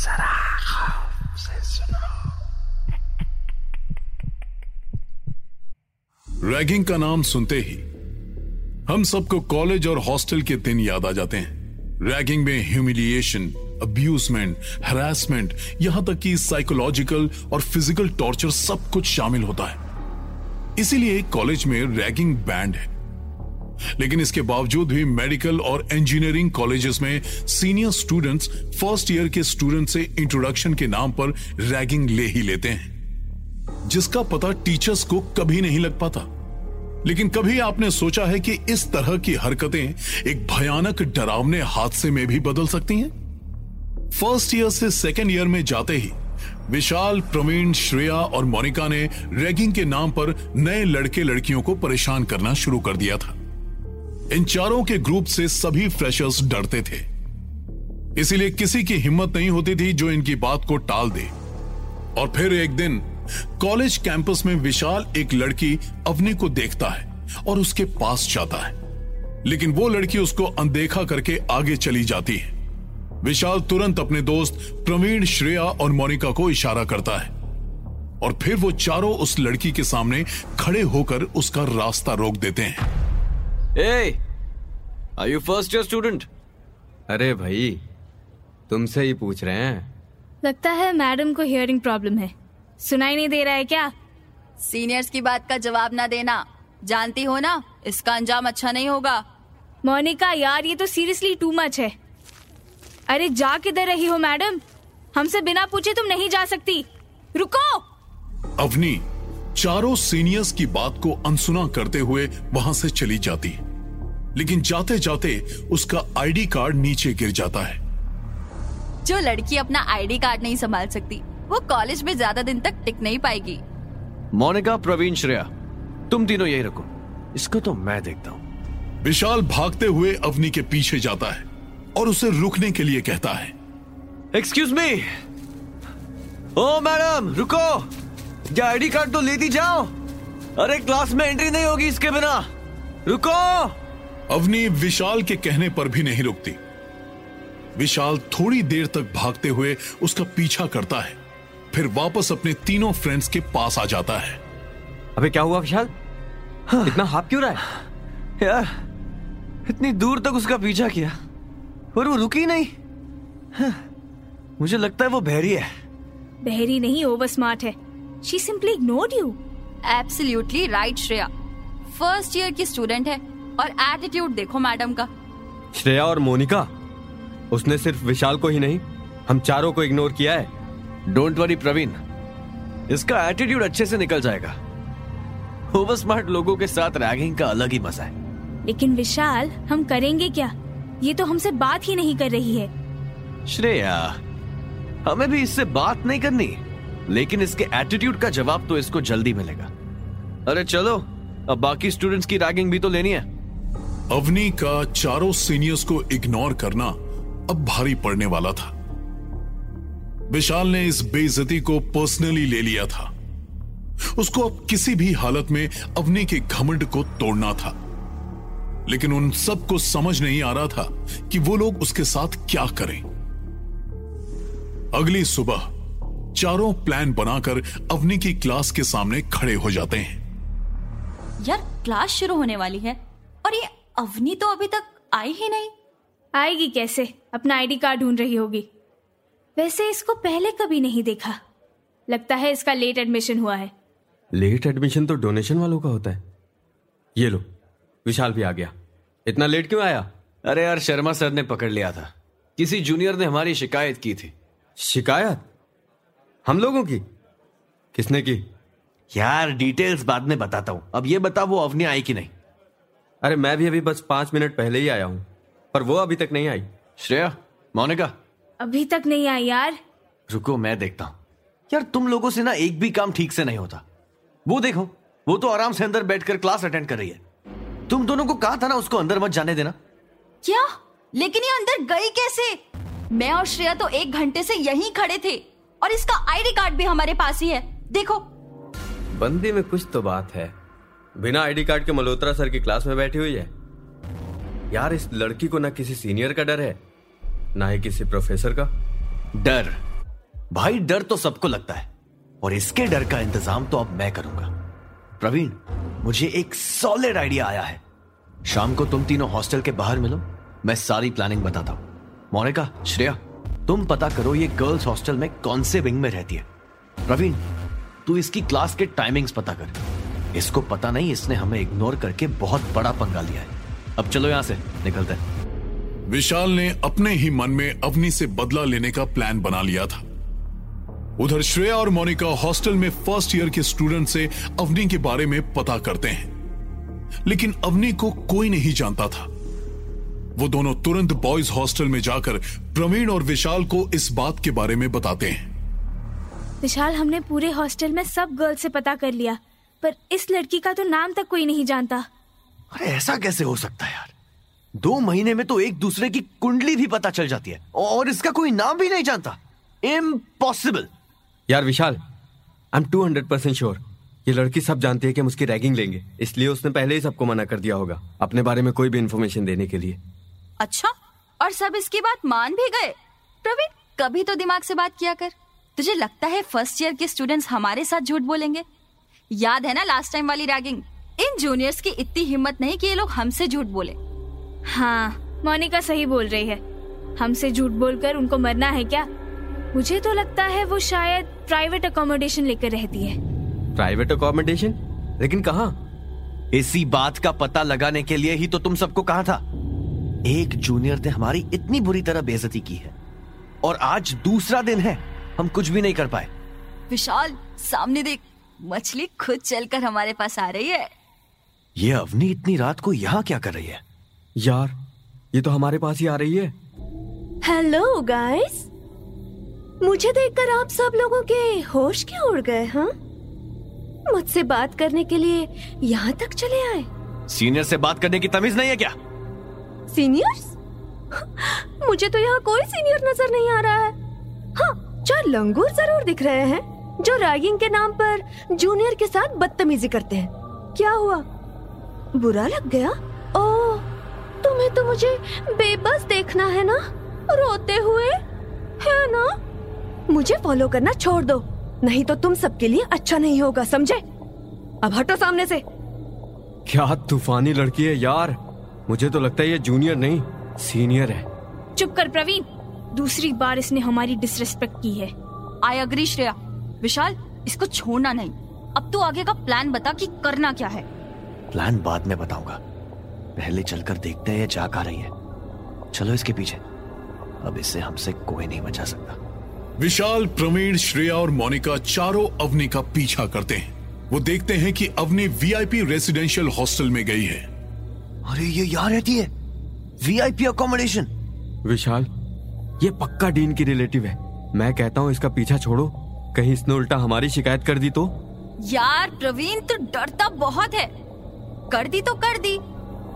जरा खौफ से सुनो। रैगिंग का नाम सुनते ही हम सबको कॉलेज और हॉस्टल के दिन याद आ जाते हैं। रैगिंग में ह्यूमिलिएशन, अब्यूजमेंट, हरासमेंट, यहां तक कि साइकोलॉजिकल और फिजिकल टॉर्चर सब कुछ शामिल होता है। इसीलिए कॉलेज में रैगिंग बैंड है। लेकिन इसके बावजूद भी मेडिकल और इंजीनियरिंग कॉलेजेस में सीनियर स्टूडेंट्स फर्स्ट ईयर के स्टूडेंट से इंट्रोडक्शन के नाम पर रैगिंग ले ही लेते हैं, जिसका पता टीचर्स को कभी नहीं लग पाता। लेकिन कभी आपने सोचा है कि इस तरह की हरकतें एक भयानक डरावने हादसे में भी बदल सकती हैं? फर्स्ट ईयर से सेकेंड ईयर में जाते ही विशाल, प्रवीण, श्रेया और मोनिका ने रैगिंग के नाम पर नए लड़के लड़कियों को परेशान करना शुरू कर दिया था। इन चारों के ग्रुप से सभी फ्रेशर्स डरते थे, इसीलिए किसी की हिम्मत नहीं होती थी जो इनकी बात को टाल दे। और फिर एक दिन कॉलेज कैंपस में विशाल एक लड़की अवनी को देखता है और उसके पास जाता है, लेकिन वो लड़की उसको अनदेखा करके आगे चली जाती है। विशाल तुरंत अपने दोस्त प्रवीण, श्रेया और मोनिका को इशारा करता है और फिर वो चारों उस लड़की के सामने खड़े होकर उसका रास्ता रोक देते हैं। ए, are you first year student? अरे भाई, तुमसे ही पूछ रहे हैं। लगता है मैडम को हियरिंग प्रॉब्लम है, सुनाई नहीं दे रहा है क्या? सीनियर्स की बात का जवाब ना देना, जानती हो ना इसका अंजाम अच्छा नहीं होगा। मोनिका यार, ये तो सीरियसली टू मच है। अरे जा किधर रही हो मैडम, हमसे बिना पूछे तुम नहीं जा सकती, रुको। अवनी चारों सीनियर्स की बात को अनसुना करते हुए वहां से चली जाती, लेकिन जाते जाते उसका आईडी कार्ड नीचे गिर जाता है। जो लड़की अपना आईडी कार्ड नहीं संभाल सकती वो कॉलेज में ज्यादा दिन तक टिक नहीं पाएगी। मोनिका, प्रवीण, श्रेया, तुम तीनों यही रखो, इसको तो मैं देखता हूँ। विशाल भागते हुए अवनी के पीछे जाता है और उसे रुकने के लिए कहता है। एक्सक्यूज मी, ओ मैडम रुको, ये आईडी कार्ड तो लेती जाओ। अरे क्लास में एंट्री नहीं होगी इसके बिना, रुको। अवनी विशाल के कहने पर भी नहीं रुकती। विशाल थोड़ी देर तक भागते हुए उसका पीछा करता है, फिर वापस अपने तीनों फ्रेंड्स के पास आ जाता है। अबे क्या हुआ विशाल, इतना हाफ क्यों रहा है? यार इतनी दूर तक उसका पीछा किया और वो रुकी नहीं। मुझे लगता है वो बहरी है। बहरी नहीं, ओवर स्मार्ट है। She simply ignored you. Absolutely right Shreya, first year की स्टूडेंट है और एटीट्यूड देखो मैडम का। श्रेया और मोनिका, उसने सिर्फ विशाल को ही नहीं हम चारों को इग्नोर किया है। डोंट वरी प्रवीण, इसका एटीट्यूड अच्छे से निकल जाएगा। ओवर स्मार्ट लोगों के साथ रैगिंग का अलग ही मजा है। लेकिन विशाल, हम करेंगे क्या? ये तो हमसे बात ही नहीं कर रही है। श्रेया, हमें भी इससे बात नहीं करनी, लेकिन इसके एटीट्यूड का जवाब तो इसको जल्दी मिलेगा। अरे चलो, अब बाकी स्टूडेंट्स की रैगिंग भी तो लेनी है। अवनी का चारों सीनियर्स को इग्नोर करना अब भारी पड़ने वाला था। विशाल ने इस बेइज्जती को पर्सनली ले लिया था। उसको अब किसी भी हालत में अवनी के घमंड को तोड़ना था, लेकिन उन सब को समझ नहीं आ रहा था कि वो लोग उसके साथ क्या करें। अगली सुबह चारों प्लान बनाकर अवनी की क्लास के सामने खड़े हो जाते हैं। यार क्लास शुरू होने वाली है और ये अवनी तो अभी तक आई ही नहीं। आएगी कैसे, अपना आईडी कार्ड ढूंढ रही होगी। वैसे इसको पहले कभी नहीं देखा, लगता है इसका लेट एडमिशन हुआ है। लेट एडमिशन तो डोनेशन वालों का होता है। ये लो, विशाल भी आ गया। इतना लेट क्यों आया? अरे यार, शर्मा सर ने पकड़ लिया था। किसी जूनियर ने हमारी शिकायत की थी। शिकायत हम लोगों की? किसने की? यार डिटेल्स बाद में बताता हूँ, अब ये बता वो अवनी आई कि नहीं? अरे मैं भी अभी बस 5 मिनट पहले ही आया हूँ, पर वो अभी तक नहीं आई। श्रेया, मोनिका अभी तक नहीं आई। यार रुको, मैं देखता हूँ। यार तुम लोगों से ना एक भी काम ठीक से नहीं होता। वो देखो, वो तो आराम से अंदर बैठकर क्लास अटेंड कर रही है। तुम दोनों को कहा था ना उसको अंदर मत जाने देना। क्या? लेकिन ये अंदर गई कैसे? मैं और श्रेया तो 1 घंटे से यहीं खड़े थे और इसका आईडी कार्ड भी हमारे पास ही है। देखो बंदे में कुछ तो बात है, बिना आईडी कार्ड के मल्होत्रा सर की क्लास में बैठी हुई है। यार इस लड़की को ना किसी सीनियर का डर है, ना ही किसी प्रोफेसर का डर। भाई डर तो सबको लगता है और इसके डर का इंतजाम तो अब मैं करूंगा। प्रवीण, मुझे एक सॉलिड आइडिया आया है। शाम को तुम तीनों हॉस्टल के बाहर मिलो, मैं सारी प्लानिंग बताता हूँ। मोनिका, श्रेया, तुम पता करो ये गर्ल्स हॉस्टल में कौन से विंग में रहती है। प्रवीण, तू इसकी क्लास के टाइमिंग्स पता कर। इसको पता नहीं, इसने हमें इग्नोर करके बहुत बड़ा पंगा लिया है। अब चलो यहाँ से निकलते हैं। विशाल ने अपने ही मन में अवनी से बदला लेने का प्लान बना लिया था। उधर श्रेया और मोनिका हॉस्टल में फर्स्ट ईयर के स्टूडेंट से अवनी के बारे में पता करते हैं, लेकिन अवनी को कोई नहीं जानता था। वो दोनों तुरंत बॉयज हॉस्टल में जाकर प्रवीण और विशाल को इस बात के बारे में बताते हैं। विशाल, हमने पूरे हॉस्टल में सब गर्ल्स से पता कर लिया, पर इस लड़की का तो नाम तक कोई नहीं जानता। अरे ऐसा कैसे हो सकता है यार, 2 महीने में तो एक दूसरे की कुंडली भी पता चल जाती है और इसका कोई नाम भी नहीं जानता। इम्पॉसिबल। यार विशाल, आई एम 200% श्योर ये लड़की सब जानती है कि हम उसकी रैगिंग लेंगे, इसलिए उसने पहले ही सबको मना कर दिया होगा अपने बारे में कोई भी इन्फॉर्मेशन देने के लिए। अच्छा, और सब इसकी बात मान भी गए। प्रवीण, कभी तो दिमाग से बात किया कर। तुझे लगता है फर्स्ट ईयर के स्टूडेंट्स हमारे साथ झूठ बोलेंगे? याद है ना लास्ट टाइम वाली रैगिंग? इन जूनियर्स की इतनी हिम्मत नहीं कि ये लोग हमसे झूठ बोले। हाँ, मोनिका सही बोल रही है, हमसे झूठ बोलकर उनको मरना है क्या? मुझे तो लगता है वो शायद प्राइवेट अकोमोडेशन लेकर रहती है। Private accommodation? लेकिन कहाँ? इसी बात का पता लगाने के लिए ही तो तुम सबको कहा था। एक जूनियर ने हमारी इतनी बुरी तरह बेइज्जती की है और आज दूसरा दिन है, हम कुछ भी नहीं कर पाए। विशाल, सामने देख, मछली खुद चलकर हमारे पास आ रही है। ये अवनी इतनी रात को यहाँ क्या कर रही है? यार, ये तो हमारे पास ही आ रही है। हेलो गाइस, मुझे देखकर आप सब लोगों के होश क्यों उड़ गए? हाँ, मुझसे बात करने के लिए यहाँ तक चले आए। सीनियर से बात करने की तमीज नहीं है क्या? सीनियर्स? मुझे तो यहाँ कोई सीनियर नजर नहीं आ रहा है। हाँ, 4 लंगूर जरूर दिख रहे हैं जो रैगिंग के नाम पर जूनियर के साथ बदतमीजी करते हैं। क्या हुआ, बुरा लग गया? ओ, तुम्हें तो मुझे बेबस देखना है ना, रोते हुए, है ना? मुझे फॉलो करना छोड़ दो, नहीं तो तुम सबके लिए अच्छा नहीं होगा, समझे? अब हटो सामने से। क्या तूफानी लड़की है यार, मुझे तो लगता है ये जूनियर नहीं सीनियर है। चुप कर प्रवीण, दूसरी बार इसने हमारी डिसरिस्पेक्ट की है। I agree Shreya. विशाल, इसको छोड़ना नहीं। अब तू आगे का प्लान बता कि करना क्या है। प्लान बाद में बताऊंगा, पहले चलकर देखते हैं ये जा कहां रही है। चलो इसके पीछे, अब इसे हमसे कोई नहीं बचा सकता। विशाल, प्रवीण, श्रेया और मोनिका चारों अवनी का पीछा करते हैं। वो देखते हैं कि अवनी वीआईपी रेसिडेंशियल हॉस्टल में गई है। अरे ये यहाँ रहती है, वीआईपी अकोमोडेशन। विशाल, ये पक्का डीन की रिलेटिव है। मैं कहता हूँ इसका पीछा छोड़ो, कहीं इसने उल्टा हमारी शिकायत कर दी तो। यार प्रवीण, तो डरता बहुत है। कर दी तो कर दी,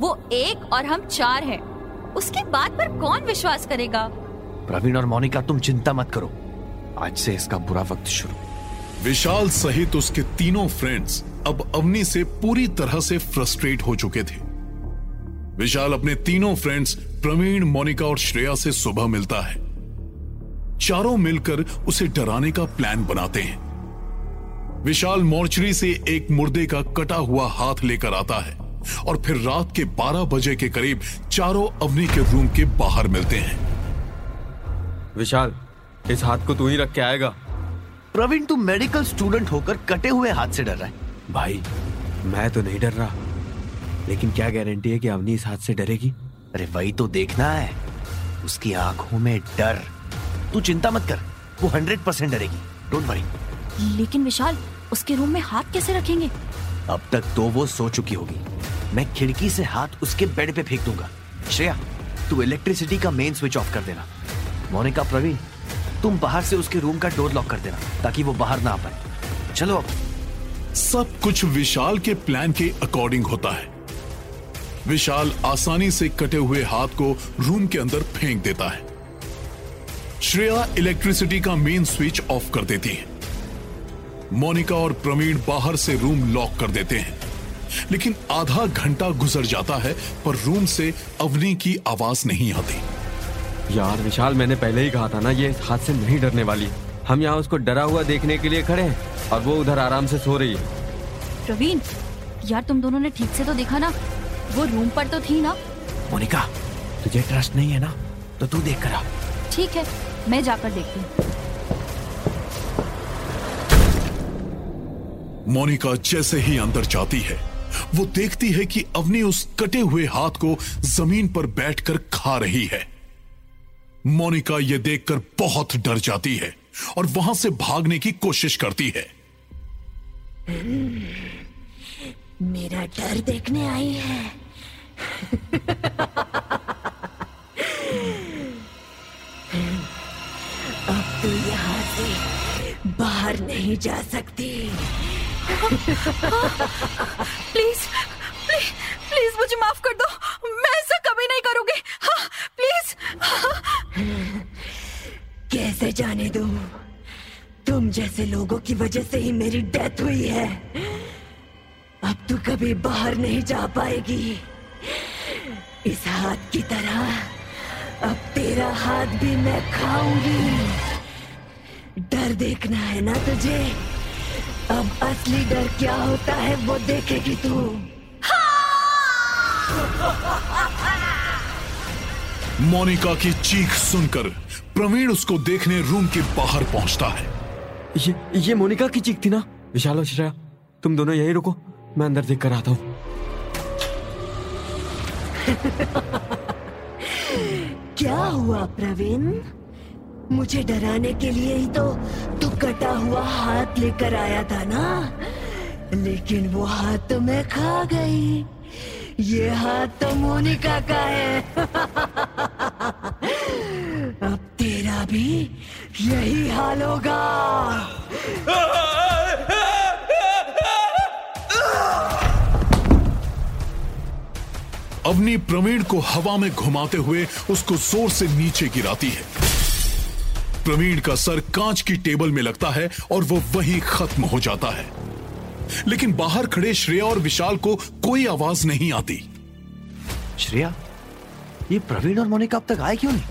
वो 1 और हम 4 हैं। उसकी बात पर कौन विश्वास करेगा? प्रवीण और मोनिका, तुम चिंता मत करो, आज से इसका बुरा वक्त शुरू। विशाल सहित उसके तीनों फ्रेंड्स अब अवनी से पूरी तरह से फ्रस्ट्रेट हो चुके थे। विशाल अपने तीनों फ्रेंड्स प्रवीण, मोनिका और श्रेया से सुबह मिलता है। चारों मिलकर उसे डराने का प्लान बनाते हैं। विशाल मोर्चरी से एक मुर्दे का कटा हुआ हाथ लेकर आता है और फिर रात के 12 बजे के करीब चारों अवनी के रूम के बाहर मिलते हैं। विशाल, इस हाथ को तू ही रख के आएगा। प्रवीण, तू मेडिकल स्टूडेंट होकर कटे हुए हाथ से डर रहा है? भाई, मैं तो नहीं डर रहा, लेकिन क्या गारंटी है कि अवनी इस हाथ से डरेगी? अरे वही तो देखना है, उसकी आंखों में डर। तू चिंता मत कर, वो 100% डरेगी, डोंट वरी। लेकिन विशाल, उसके रूम में हाथ कैसे रखेंगे? अब तक तो वो सो चुकी होगी, मैं खिड़की से हाथ उसके बेड पे फेंक दूंगा। श्रेया, तू इलेक्ट्रिसिटी का मेन स्विच ऑफ कर देना। मोनिका, प्रवीण, तुम बाहर से उसके रूम का डोर लॉक कर देना ताकि वो बाहर ना आ पाए। चलो अब। सब कुछ विशाल के प्लान के अकॉर्डिंग होता है। विशाल आसानी से कटे हुए हाथ को रूम के अंदर फेंक देता है। श्रेया इलेक्ट्रिसिटी का मेन स्विच ऑफ कर देती है। मोनिका और प्रवीण बाहर से रूम लॉक कर देते हैं, लेकिन आधा घंटा गुजर जाता है पर रूम से अवनी की आवाज नहीं आती। यार विशाल, मैंने पहले ही कहा था ना, ये हाथ से नहीं डरने वाली। हम यहाँ उसको डरा हुआ देखने के लिए खड़े हैं और वो उधर आराम से सो रही है। प्रवीण यार तुम दोनों ने ठीक से तो देखा ना, वो रूम पर तो थी ना। मोनिका तुझे ट्रस्ट नहीं है ना, तो तू देख कर आ। ठीक है मैं जाकर देखती हूँ। मोनिका जैसे ही अंदर जाती है वो देखती है कि अवनी उस कटे हुए हाथ को जमीन पर बैठकर खा रही है। मोनिका यह देखकर बहुत डर जाती है और वहां से भागने की कोशिश करती है। मेरा डर देखने आई है। अब तू यहाँ से बाहर नहीं जा सकती। प्लीज मुझे माफ कर दो, मैं ऐसा कभी नहीं करूंगी। हाँ, प्लीज। हाँ। कैसे जाने दो, तुम जैसे लोगों की वजह से ही मेरी डेथ हुई है। अब तू कभी बाहर नहीं जा पाएगी। इस हाथ की तरह अब तेरा हाथ भी मैं खाऊंगी। डर देखना है ना तुझे, अब असली डर क्या होता है वो देखेगी तू। मोनिका की चीख सुनकर प्रवीण उसको देखने रूम के बाहर पहुंचता है। ये मोनिका की चीख थी ना। विशाल और श्रेया तुम दोनों यहीं रुको, मैं अंदर देख कर आता हूँ। क्या हुआ प्रवीण, मुझे डराने के लिए ही तो तू कटा हुआ हाथ लेकर आया था ना। लेकिन वो हाथ तो मैं खा गई, ये हाथ तो मोनिका का है। अब तेरा भी यही हाल होगा। अवनी प्रवीण को हवा में घुमाते हुए उसको जोर से नीचे गिराती है। प्रवीण का सर कांच की टेबल में लगता है और वो वहीं खत्म हो जाता है। लेकिन बाहर खड़े श्रेया और विशाल को कोई आवाज नहीं आती। श्रेया, ये प्रवीण और मोनिका अब तक आए क्यों नहीं?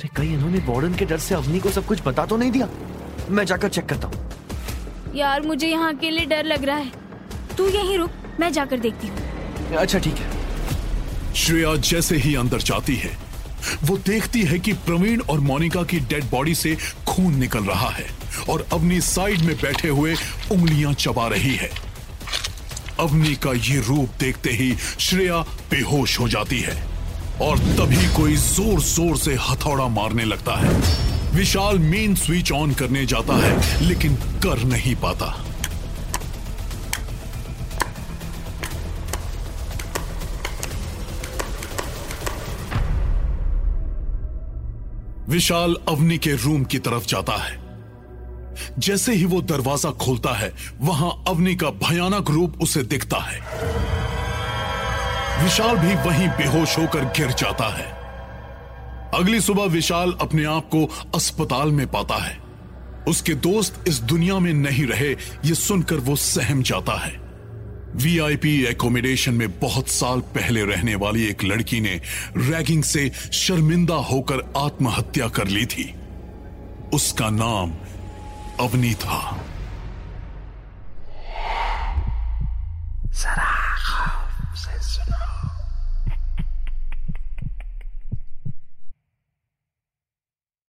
अरे कहीं इन्होंने वार्डन के डर से अवनी को सब कुछ बता तो नहीं दिया। मैं जाकर चेक करता हूँ। यार मुझे यहाँ अकेले डर लग रहा है, तू यहीं रुक, मैं जाकर देखती हूँ। अच्छा ठीक है। श्रेया जैसे ही अंदर जाती है वो देखती है कि प्रवीण और मोनिका की डेड बॉडी से खून निकल रहा है और अवनी साइड में बैठे हुए उंगलियां चबा रही है। अवनी का ये रूप देखते ही श्रेया बेहोश हो जाती है और तभी कोई जोर जोर से हथौड़ा मारने लगता है। विशाल मेन स्विच ऑन करने जाता है लेकिन कर नहीं पाता। विशाल अवनी के रूम की तरफ जाता है। जैसे ही वो दरवाजा खोलता है वहां अवनी का भयानक रूप उसे दिखता है। विशाल भी वहीं बेहोश होकर गिर जाता है। अगली सुबह विशाल अपने आप को अस्पताल में पाता है। उसके दोस्त इस दुनिया में नहीं रहे ये सुनकर वो सहम जाता है। वीआईपी एकोमोडेशन में बहुत साल पहले रहने वाली एक लड़की ने रैगिंग से शर्मिंदा होकर आत्महत्या कर ली थी। उसका नाम अवनी था।